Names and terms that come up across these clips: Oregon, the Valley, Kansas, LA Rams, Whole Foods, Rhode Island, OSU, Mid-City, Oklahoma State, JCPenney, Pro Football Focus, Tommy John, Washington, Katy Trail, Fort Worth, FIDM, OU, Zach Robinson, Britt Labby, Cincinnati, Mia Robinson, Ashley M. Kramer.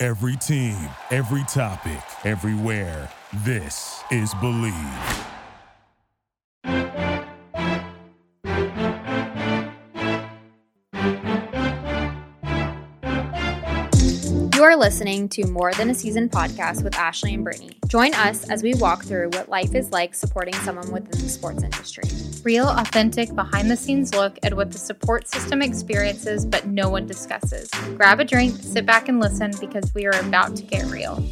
Every team, every topic, everywhere. This is Believe. You're listening to More Than a Season podcast with Ashley and Brittany. Join us as we walk through what life is like supporting someone within the sports industry. Real, authentic, behind-the-scenes look at what the support system experiences but no one discusses. Grab a drink, sit back and listen because we are about to get real.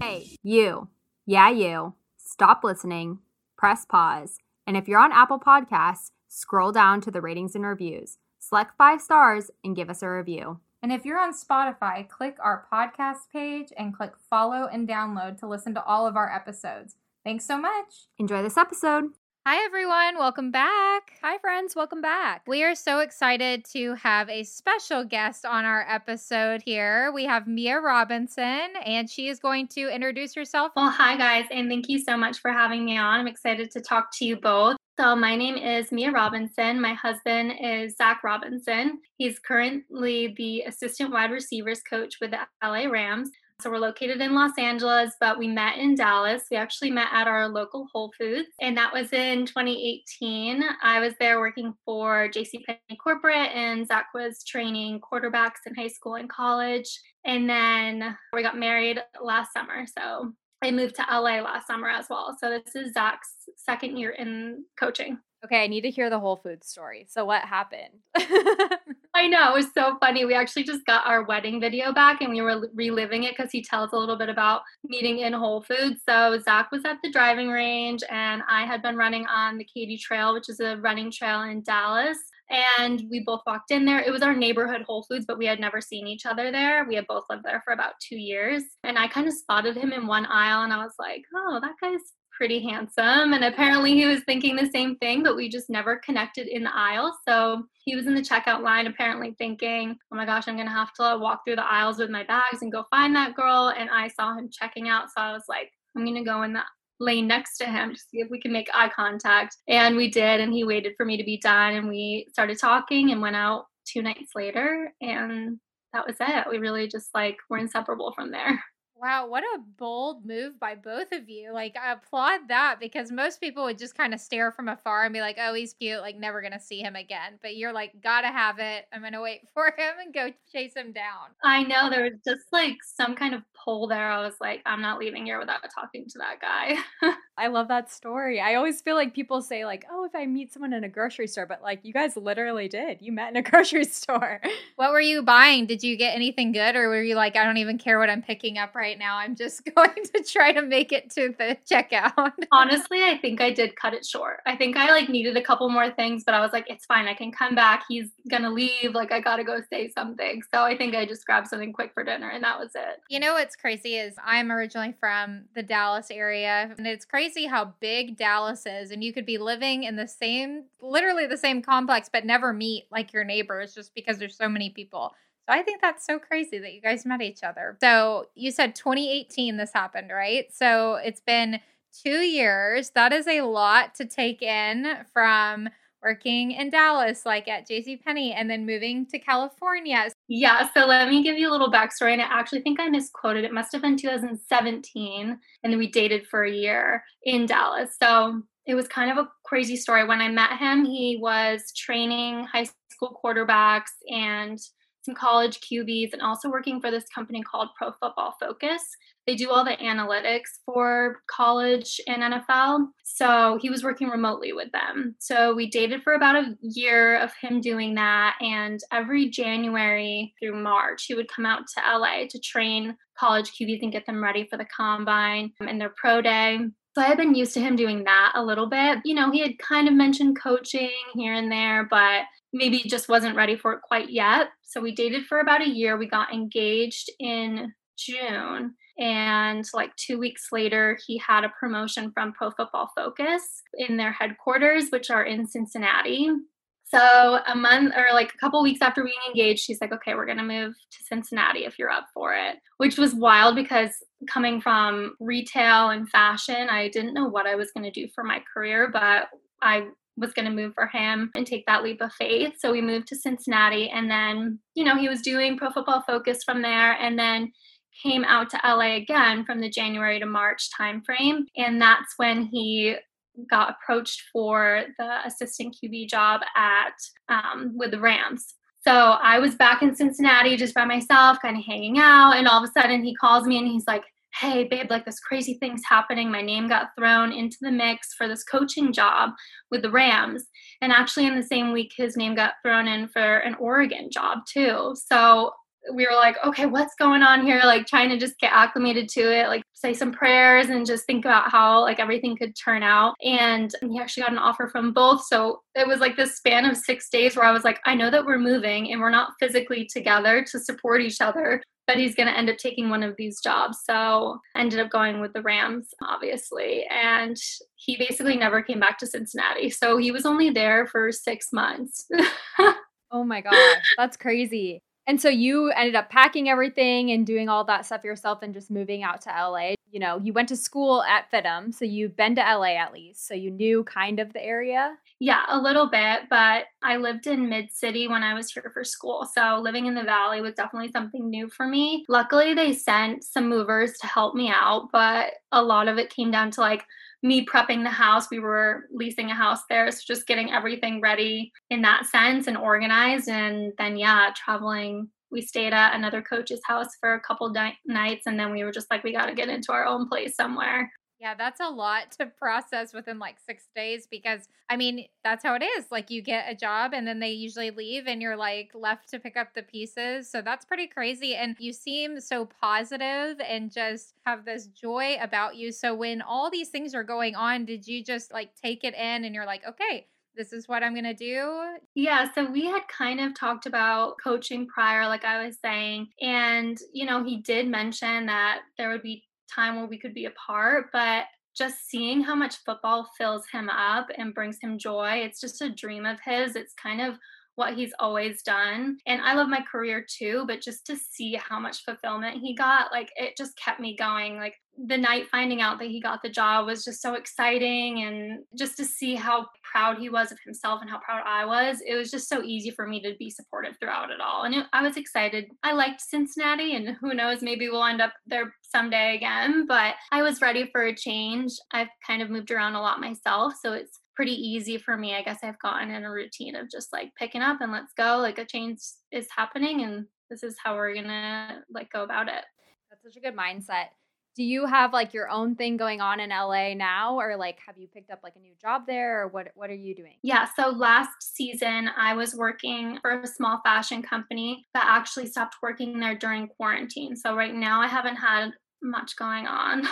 Hey, you. Yeah, you. Stop listening. Press pause. And if you're on Apple Podcasts, scroll down to the ratings and reviews. Select 5 stars and give us a review. And if you're on Spotify, click our podcast page and click follow and download to listen to all of our episodes. Thanks so much. Enjoy this episode. Hi, everyone. Welcome back. Hi, friends. Welcome back. We are so excited to have a special guest on our episode here. We have Mia Robinson, and she is going to introduce herself. Well, hi, guys, and thank you so much for having me on. I'm excited to talk to you both. So my name is Mia Robinson. My husband is Zach Robinson. He's currently the assistant wide receivers coach with the LA Rams. So we're located in Los Angeles, but we met in Dallas. We actually met at our local Whole Foods, and that was in 2018. I was there working for JCPenney Corporate, and Zach was training quarterbacks in high school and college. And then we got married last summer, so I moved to LA last summer as well. So this is Zach's second year in coaching. Okay, I need to hear the Whole Foods story. So what happened? I know, it was so funny. We actually just got our wedding video back and we were reliving it because he tells a little bit about meeting in Whole Foods. So Zach was at the driving range and I had been running on the Katy Trail, which is a running trail in Dallas. And we both walked in there. It was our neighborhood Whole Foods, but we had never seen each other there. We had both lived there for about 2 years. And I kind of spotted him in one aisle and I was like, oh, that guy's pretty handsome. And apparently he was thinking the same thing, but we just never connected in the aisle. So he was in the checkout line, apparently thinking, oh my gosh, I'm going to have to walk through the aisles with my bags and go find that girl. And I saw him checking out. So I was like, I'm going to go in the lane next to him to see if we can make eye contact. And we did. And he waited for me to be done. And we started talking and went out 2 nights later. And that was it. We really just were inseparable from there. Wow, what a bold move by both of you. I applaud that because most people would just kind of stare from afar and be like, oh, he's cute, never going to see him again. But you're like, gotta have it. I'm going to wait for him and go chase him down. I know, there was just some kind of pull there. I was like, I'm not leaving here without talking to that guy. I love that story. I always feel like people say oh, if I meet someone in a grocery store, but you guys literally did. You met in a grocery store. What were you buying? Did you get anything good? Or were you I don't even care what I'm picking up right now. I'm just going to try to make it to the checkout. Honestly, I think I did cut it short. I think I needed a couple more things, but I was like, it's fine. I can come back. He's going to leave. I got to go say something. So I think I just grabbed something quick for dinner and that was it. You know, what's crazy is I'm originally from the Dallas area and it's crazy how big Dallas is. And you could be living in the same, literally the same complex, but never meet your neighbors just because there's so many people. So I think that's so crazy that you guys met each other. So you said 2018 this happened, right? So it's been 2 years. That is a lot to take in from working in Dallas, at JCPenney, and then moving to California. Yeah, so let me give you a little backstory. And I actually think I misquoted. It must have been 2017. And then we dated for a year in Dallas. So it was kind of a crazy story. When I met him, he was training high school quarterbacks and some college QBs and also working for this company called Pro Football Focus. They do all the analytics for college and NFL. So he was working remotely with them. So we dated for about a year of him doing that. And every January through March, he would come out to LA to train college QBs and get them ready for the combine and their pro day. So I had been used to him doing that a little bit. You know, he had kind of mentioned coaching here and there, but maybe just wasn't ready for it quite yet. So we dated for about a year. We got engaged in June. And like 2 weeks later, he had a promotion from Pro Football Focus in their headquarters, which are in Cincinnati. So a month or like a couple weeks after being engaged, she's like, okay, we're going to move to Cincinnati if you're up for it, which was wild because coming from retail and fashion, I didn't know what I was going to do for my career, but I was going to move for him and take that leap of faith. So we moved to Cincinnati and then, you know, he was doing Pro Football Focus from there and then came out to LA again from the January to March timeframe. And that's when he got approached for the assistant QB job at with the Rams. So I was back in Cincinnati just by myself, kind of hanging out. And all of a sudden he calls me and he's like, hey, babe, like this crazy thing's happening. My name got thrown into the mix for this coaching job with the Rams. And actually in the same week, his name got thrown in for an Oregon job too. So we were like, okay, what's going on here? Like trying to just get acclimated to it, like say some prayers and just think about how like everything could turn out. And he actually got an offer from both. So it was like this span of 6 days where I was like, I know that we're moving and we're not physically together to support each other, but he's going to end up taking one of these jobs. So I ended up going with the Rams, obviously. And he basically never came back to Cincinnati. So he was only there for 6 months. Oh my gosh, that's crazy. And so you ended up packing everything and doing all that stuff yourself and just moving out to LA. You know, you went to school at FIDM, so you've been to LA at least. So you knew kind of the area? Yeah, a little bit, but I lived in Mid-City when I was here for school. So living in the Valley was definitely something new for me. Luckily, they sent some movers to help me out, but a lot of it came down to like me prepping the house. We were leasing a house there. So just getting everything ready in that sense and organized. And then, yeah, traveling. We stayed at another coach's house for a couple nights. And then we were just like, we got to get into our own place somewhere. Yeah, that's a lot to process within like 6 days because, I mean, that's how it is. Like you get a job and then they usually leave and you're like left to pick up the pieces. So that's pretty crazy. And you seem so positive and just have this joy about you. So when all these things are going on, did you just like take it in and you're like, okay, this is what I'm going to do? Yeah. So we had kind of talked about coaching prior, like I was saying, and, you know, he did mention that there would be time where we could be apart, but just seeing how much football fills him up and brings him joy, it's just a dream of his. It's kind of what he's always done. And I love my career too, but just to see how much fulfillment he got, like it just kept me going. Like the night finding out that he got the job was just so exciting. And just to see how proud he was of himself and how proud I was, it was just so easy for me to be supportive throughout it all. And I was excited. I liked Cincinnati and who knows, maybe we'll end up there someday again, but I was ready for a change. I've kind of moved around a lot myself. So it's pretty easy for me. I guess I've gotten in a routine of just like picking up and let's go, like a change is happening and this is how we're gonna like go about it. That's such a good mindset. Do you have like your own thing going on in LA now, or like have you picked up like a new job there, or what are you doing? Yeah, so last season I was working for a small fashion company, but actually stopped working there during quarantine. So right now I haven't had much going on.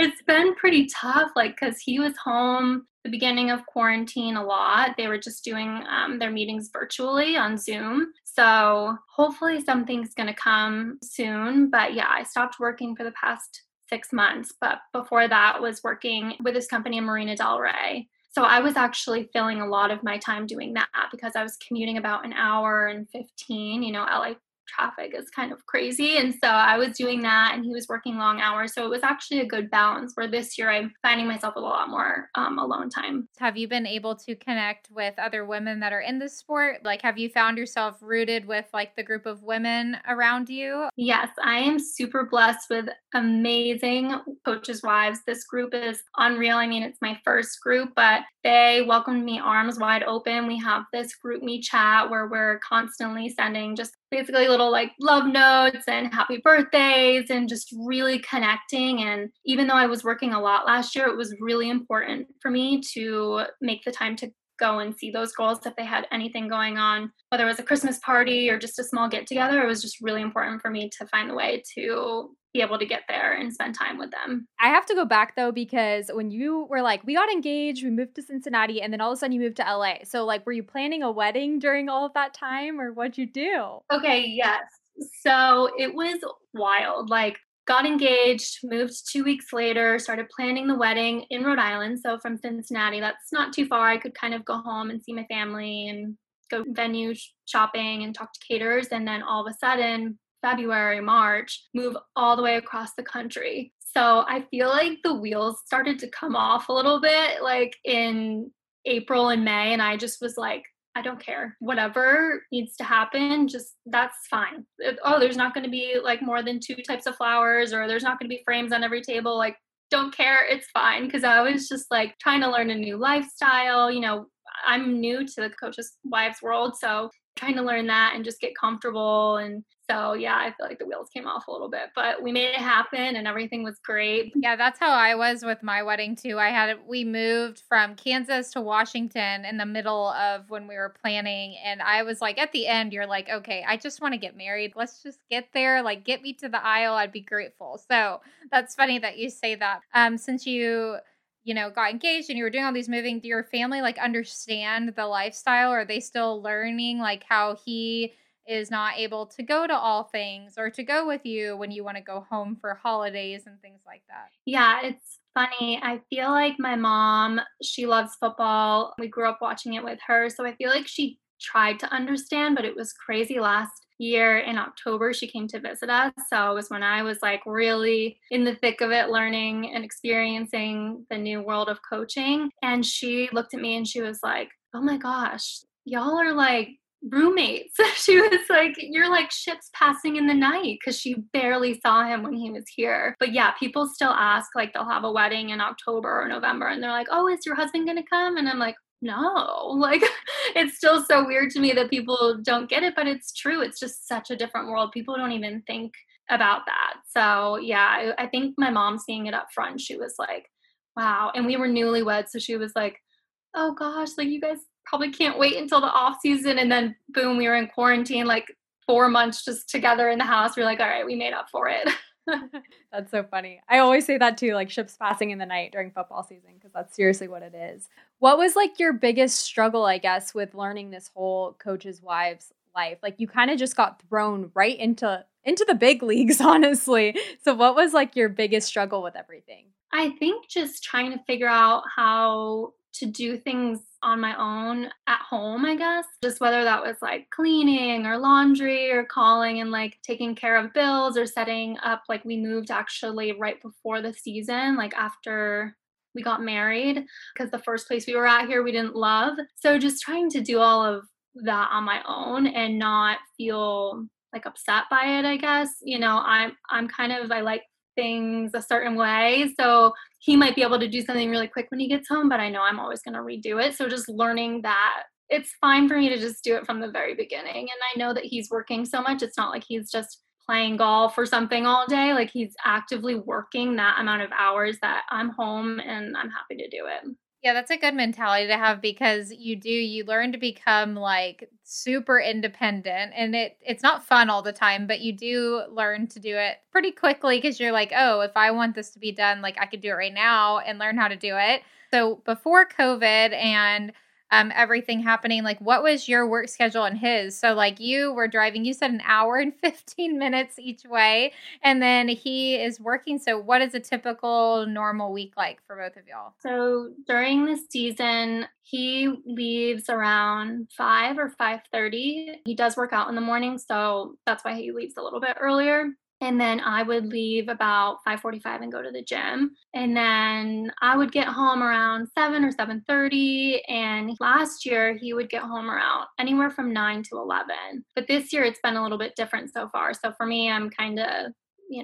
It's been pretty tough, like because he was home the beginning of quarantine a lot. They were just doing their meetings virtually on Zoom. So hopefully something's going to come soon. But yeah, I stopped working for the past 6 months. But before that was working with this company in Marina Del Rey. So I was actually filling a lot of my time doing that because I was commuting about an hour and 15, you know, LA traffic is kind of crazy. And so I was doing that and he was working long hours. So it was actually a good balance where this year I'm finding myself with a lot more alone time. Have you been able to connect with other women that are in the sport? Like, have you found yourself rooted with like the group of women around you? Yes, I am super blessed with amazing coaches' wives. This group is unreal. I mean, it's my first group, but they welcomed me arms wide open. We have this group me chat where we're constantly sending just basically little like love notes and happy birthdays and just really connecting. And even though I was working a lot last year, it was really important for me to make the time to go and see those girls if they had anything going on, whether it was a Christmas party or just a small get together. It was just really important for me to find the way to be able to get there and spend time with them. I have to go back though, because when you were like, we got engaged, we moved to Cincinnati, and then all of a sudden you moved to LA. So like, were you planning a wedding during all of that time, or what'd you do? Okay. Yes. So it was wild. Like, got engaged, moved 2 weeks later, started planning the wedding in Rhode Island. So from Cincinnati, that's not too far. I could kind of go home and see my family and go venue shopping and talk to caterers. And then all of a sudden, February, March, move all the way across the country. So I feel like the wheels started to come off a little bit, like in April and May. And I just was like, I don't care. Whatever needs to happen, just that's fine. Oh, there's not going to be like more than 2 types of flowers, or there's not going to be frames on every table. Like, don't care. It's fine. Because I was just like trying to learn a new lifestyle. You know, I'm new to the coaches' wives world. So trying to learn that and just get comfortable. And so, yeah, I feel like the wheels came off a little bit, but we made it happen and everything was great. Yeah, that's how I was with my wedding too. We moved from Kansas to Washington in the middle of when we were planning. And I was like, at the end, you're like, okay, I just want to get married. Let's just get there. Like, get me to the aisle. I'd be grateful. So that's funny that you say that. Since you got engaged and you were doing all these moving, do your family like understand the lifestyle? Or are they still learning like how he is not able to go to all things or to go with you when you want to go home for holidays and things like that? Yeah, it's funny. I feel like my mom, she loves football. We grew up watching it with her. So I feel like she tried to understand, but it was crazy last year in October, she came to visit us. So it was when I was like really in the thick of it, learning and experiencing the new world of coaching. And she looked at me and she was like, oh my gosh, y'all are like roommates. She was like, you're like ships passing in the night, because she barely saw him when he was here. But yeah, people still ask, like they'll have a wedding in October or November and they're like, oh, is your husband going to come? And I'm like, no, like it's still so weird to me that people don't get it, but it's true. It's just such a different world. People don't even think about that. So yeah, I think my mom seeing it up front, she was like, wow. And we were newlyweds. So she was like, oh gosh, like you guys probably can't wait until the off season. And then boom, we were in quarantine, like 4 months just together in the house. We were like, all right, we made up for it. That's so funny. I always say that too, like ships passing in the night during football season, because that's seriously what it is. What was like your biggest struggle, I guess, with learning this whole coaches' wives life? Like you kind of just got thrown right into the big leagues, honestly. So what was like your biggest struggle with everything? I think just trying to figure out how to do things on my own at home, I guess, just whether that was like cleaning or laundry or calling and like taking care of bills or setting up. Like we moved actually right before the season, like after we got married, because the first place we were at here, we didn't love. So just trying to do all of that on my own and not feel like upset by it, I guess. You know, I'm kind of, I like things a certain way. So he might be able to do something really quick when he gets home, but I know I'm always going to redo it. So just learning that it's fine for me to just do it from the very beginning. And I know that he's working so much. It's not like he's just playing golf or something all day. Like he's actively working that amount of hours that I'm home, and I'm happy to do it. Yeah, that's a good mentality to have, because you learn to become like super independent, and it's not fun all the time, but you do learn to do it pretty quickly, because you're like, oh, if I want this to be done, like I could do it right now and learn how to do it. So before COVID and everything happening, like what was your work schedule and his? So like you were driving, you said an hour and 15 minutes each way, and then he is working. So what is a typical normal week like for both of y'all? So during the season, he leaves around 5 or 5:30. He does work out in the morning, so that's why he leaves a little bit earlier. And then I would leave about 5:45 and go to the gym. And then I would get home around 7 or 7:30. And last year, he would get home around anywhere from 9 to 11. But this year, it's been a little bit different so far. So for me, I'm kind of,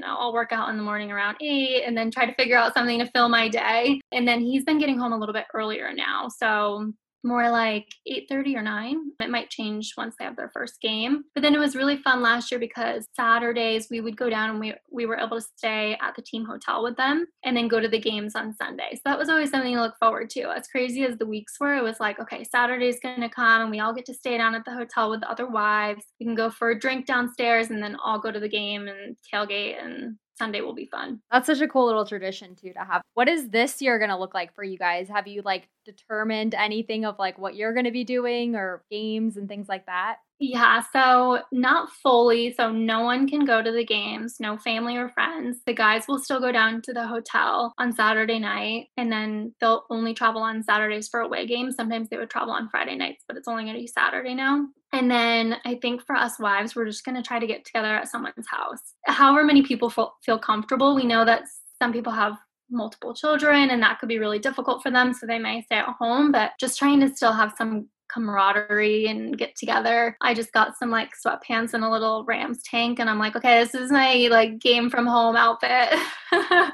I'll work out in the morning around 8 and then try to figure out something to fill my day. And then he's been getting home a little bit earlier now. So more like 8:30 or 9. It might change once they have their first game. But then it was really fun last year because Saturdays we would go down and we were able to stay at the team hotel with them and then go to the games on Sunday. So that was always something to look forward to. As crazy as the weeks were, it was like, okay, Saturday's going to come and we all get to stay down at the hotel with the other wives. We can go for a drink downstairs and then all go to the game and tailgate, and Sunday will be fun. That's such a cool little tradition too to have. What is this year going to look like for you guys? Have you determined anything of what you're going to be doing or games and things like that? Yeah, so not fully. So no one can go to the games, no family or friends. The guys will still go down to the hotel on Saturday night, and then they'll only travel on Saturdays for away games. Sometimes they would travel on Friday nights, but it's only going to be Saturday now. And then I think for us wives, we're just going to try to get together at someone's house. However many people feel comfortable. We know that some people have multiple children and that could be really difficult for them, so they may stay at home, but just trying to still have some camaraderie and get together. I just got some sweatpants and a little Rams tank, and I'm like, okay, this is my game from home outfit.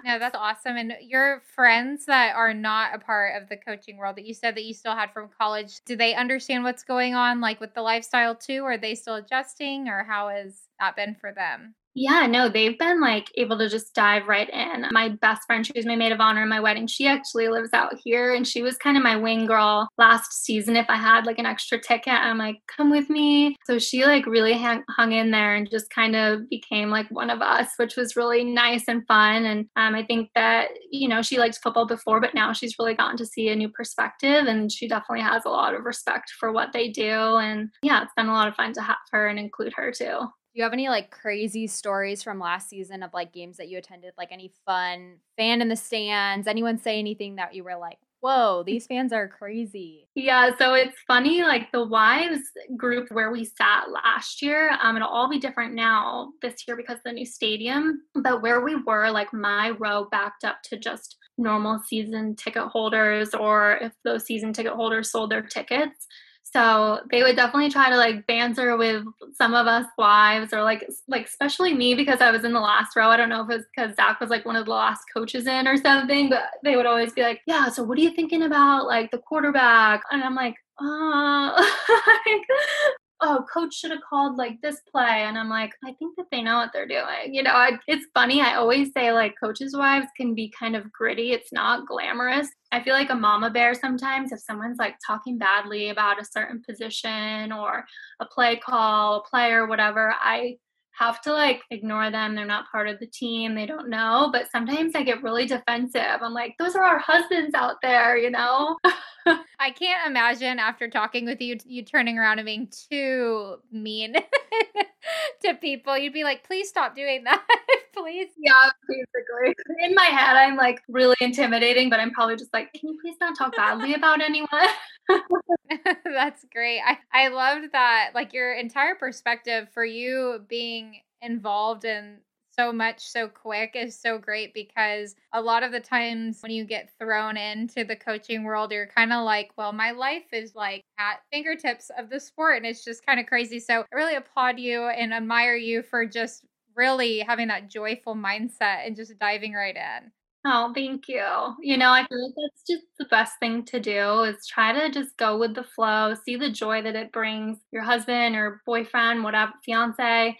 No, that's awesome. And your friends that are not a part of the coaching world that you said that you still had from college, do they understand what's going on with the lifestyle too? Or are they still adjusting, or how has that been for them? Yeah, no, they've been able to just dive right in. My best friend, she was my maid of honor in my wedding. She actually lives out here, and she was kind of my wing girl last season. If I had an extra ticket, I'm come with me. So she really hung in there and just kind of became one of us, which was really nice and fun. And I think that, she liked football before, but now she's really gotten to see a new perspective, and she definitely has a lot of respect for what they do. And yeah, it's been a lot of fun to have her and include her too. Do you have any crazy stories from last season of games that you attended, any fun fan in the stands? Anyone say anything that you were whoa, these fans are crazy? Yeah, so it's funny, the wives group where we sat last year, it'll all be different now this year because of the new stadium, but where we were, my row backed up to just normal season ticket holders, or if those season ticket holders sold their tickets. So they would definitely try to banter with some of us wives, or especially me, because I was in the last row. I don't know if it was because Zach was one of the last coaches in or something, but they would always be yeah, so what are you thinking about the quarterback? And I'm oh, coach should have called this play. And I'm I think that they know what they're doing. It's funny. I always say coaches' wives can be kind of gritty. It's not glamorous. I feel like a mama bear sometimes if someone's talking badly about a certain position or a play call, a player, whatever, I have to ignore them. They're not part of the team. They don't know. But sometimes I get really defensive. I'm those are our husbands out there, I can't imagine after talking with you turning around and being too mean to people. You'd be please stop doing that. Please. Yeah, basically. In my head, I'm really intimidating, but I'm probably just can you please not talk badly about anyone? That's great. I loved that. Your entire perspective for you being involved in so much so quick is so great, because a lot of the times when you get thrown into the coaching world, you're kind of well, my life is at fingertips of the sport, and it's just kind of crazy. So I really applaud you and admire you for just really having that joyful mindset and just diving right in. Oh, thank you. I feel like that's just the best thing to do is try to just go with the flow, see the joy that it brings your husband or boyfriend, whatever, fiance,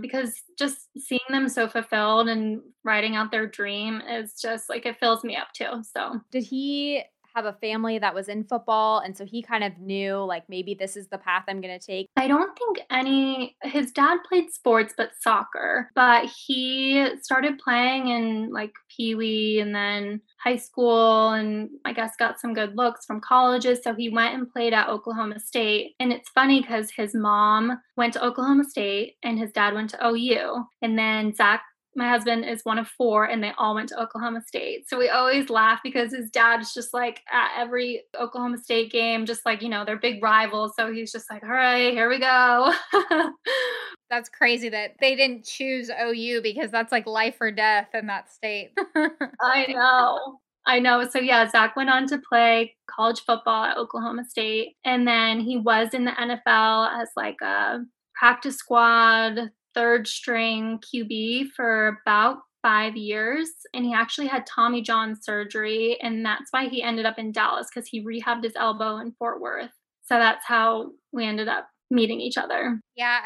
because just seeing them so fulfilled and writing out their dream is just it fills me up too. So did he have a family that was in football, and so he kind of knew maybe this is the path I'm going to take? I don't think his dad played sports, but soccer, but he started playing in peewee and then high school, and I guess got some good looks from colleges. So he went and played at Oklahoma State. And it's funny because his mom went to Oklahoma State and his dad went to OU. And then Zach, my husband, is one of four, and they all went to Oklahoma State. So we always laugh because his dad's just at every Oklahoma State game, just they're big rivals. So he's just all right, here we go. That's crazy that they didn't choose OU, because that's life or death in that state. I know. So yeah, Zach went on to play college football at Oklahoma State. And then he was in the NFL as a practice squad, third string QB for about 5 years, and he actually had Tommy John surgery, and that's why he ended up in Dallas, because he rehabbed his elbow in Fort Worth. So that's how we ended up meeting each other. Yeah,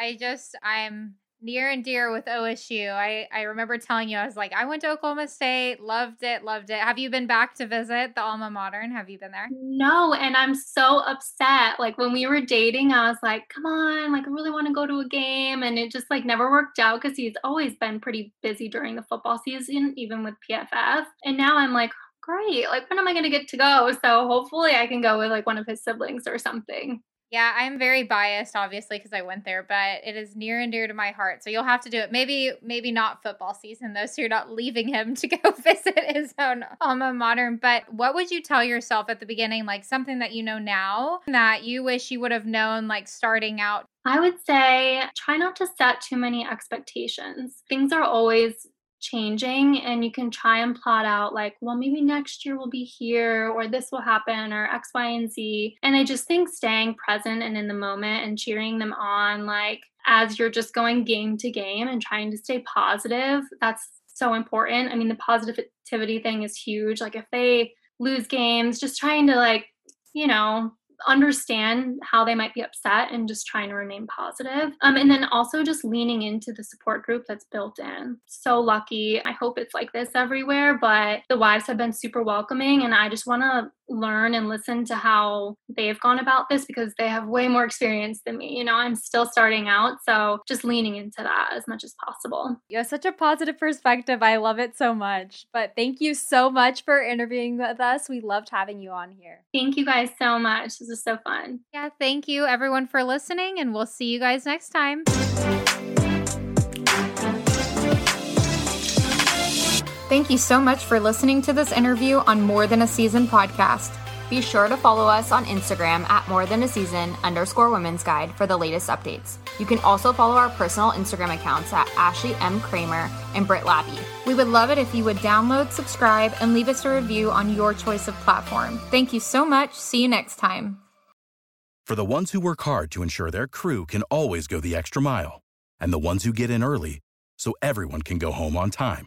I'm near and dear with OSU. I remember telling you, I was like, I went to Oklahoma State, loved it. Have you been back to visit the alma mater, and have you been there? No, and I'm so upset. Like, when we were dating, I was like, come on, like, I really want to go to a game, and it just, like, never worked out, because he's always been pretty busy during the football season, even with PFF, and now I'm like, great, like, when am I going to get to go? So hopefully I can go with, like, one of his siblings or something. Yeah, I'm very biased, obviously, because I went there, but it is near and dear to my heart. So you'll have to do it. Maybe not football season, though, so you're not leaving him to go visit his own alma mater. But what would you tell yourself at the beginning, like something that you know now that you wish you would have known, like starting out? I would say try not to set too many expectations. Things are always changing, and you can try and plot out, like, well, maybe next year we'll be here, or this will happen, or X, Y, and Z. And I just think staying present and in the moment and cheering them on, like, as you're just going game to game and trying to stay positive, that's so important. I mean, the positivity thing is huge. Like, if they lose games, just trying to, like, you know, understand how they might be upset and just trying to remain positive. And then also just leaning into the support group that's built in. So lucky. I hope it's like this everywhere, but the wives have been super welcoming, and I just want to learn and listen to how they've gone about this, because they have way more experience than me. You know, I'm still starting out. So just leaning into that as much as possible. You have such a positive perspective. I love it so much. But thank you so much for interviewing with us. We loved having you on here. Thank you guys so much. This is so fun. Yeah, thank you everyone for listening, and we'll see you guys next time. Thank you so much for listening to this interview on More Than a Season podcast. Be sure to follow us on Instagram at @MoreThanASeason_Women's Guide for the latest updates. You can also follow our personal Instagram accounts at Ashley M. Kramer and Britt Labby. We would love it if you would download, subscribe, and leave us a review on your choice of platform. Thank you so much. See you next time. For the ones who work hard to ensure their crew can always go the extra mile, and the ones who get in early so everyone can go home on time,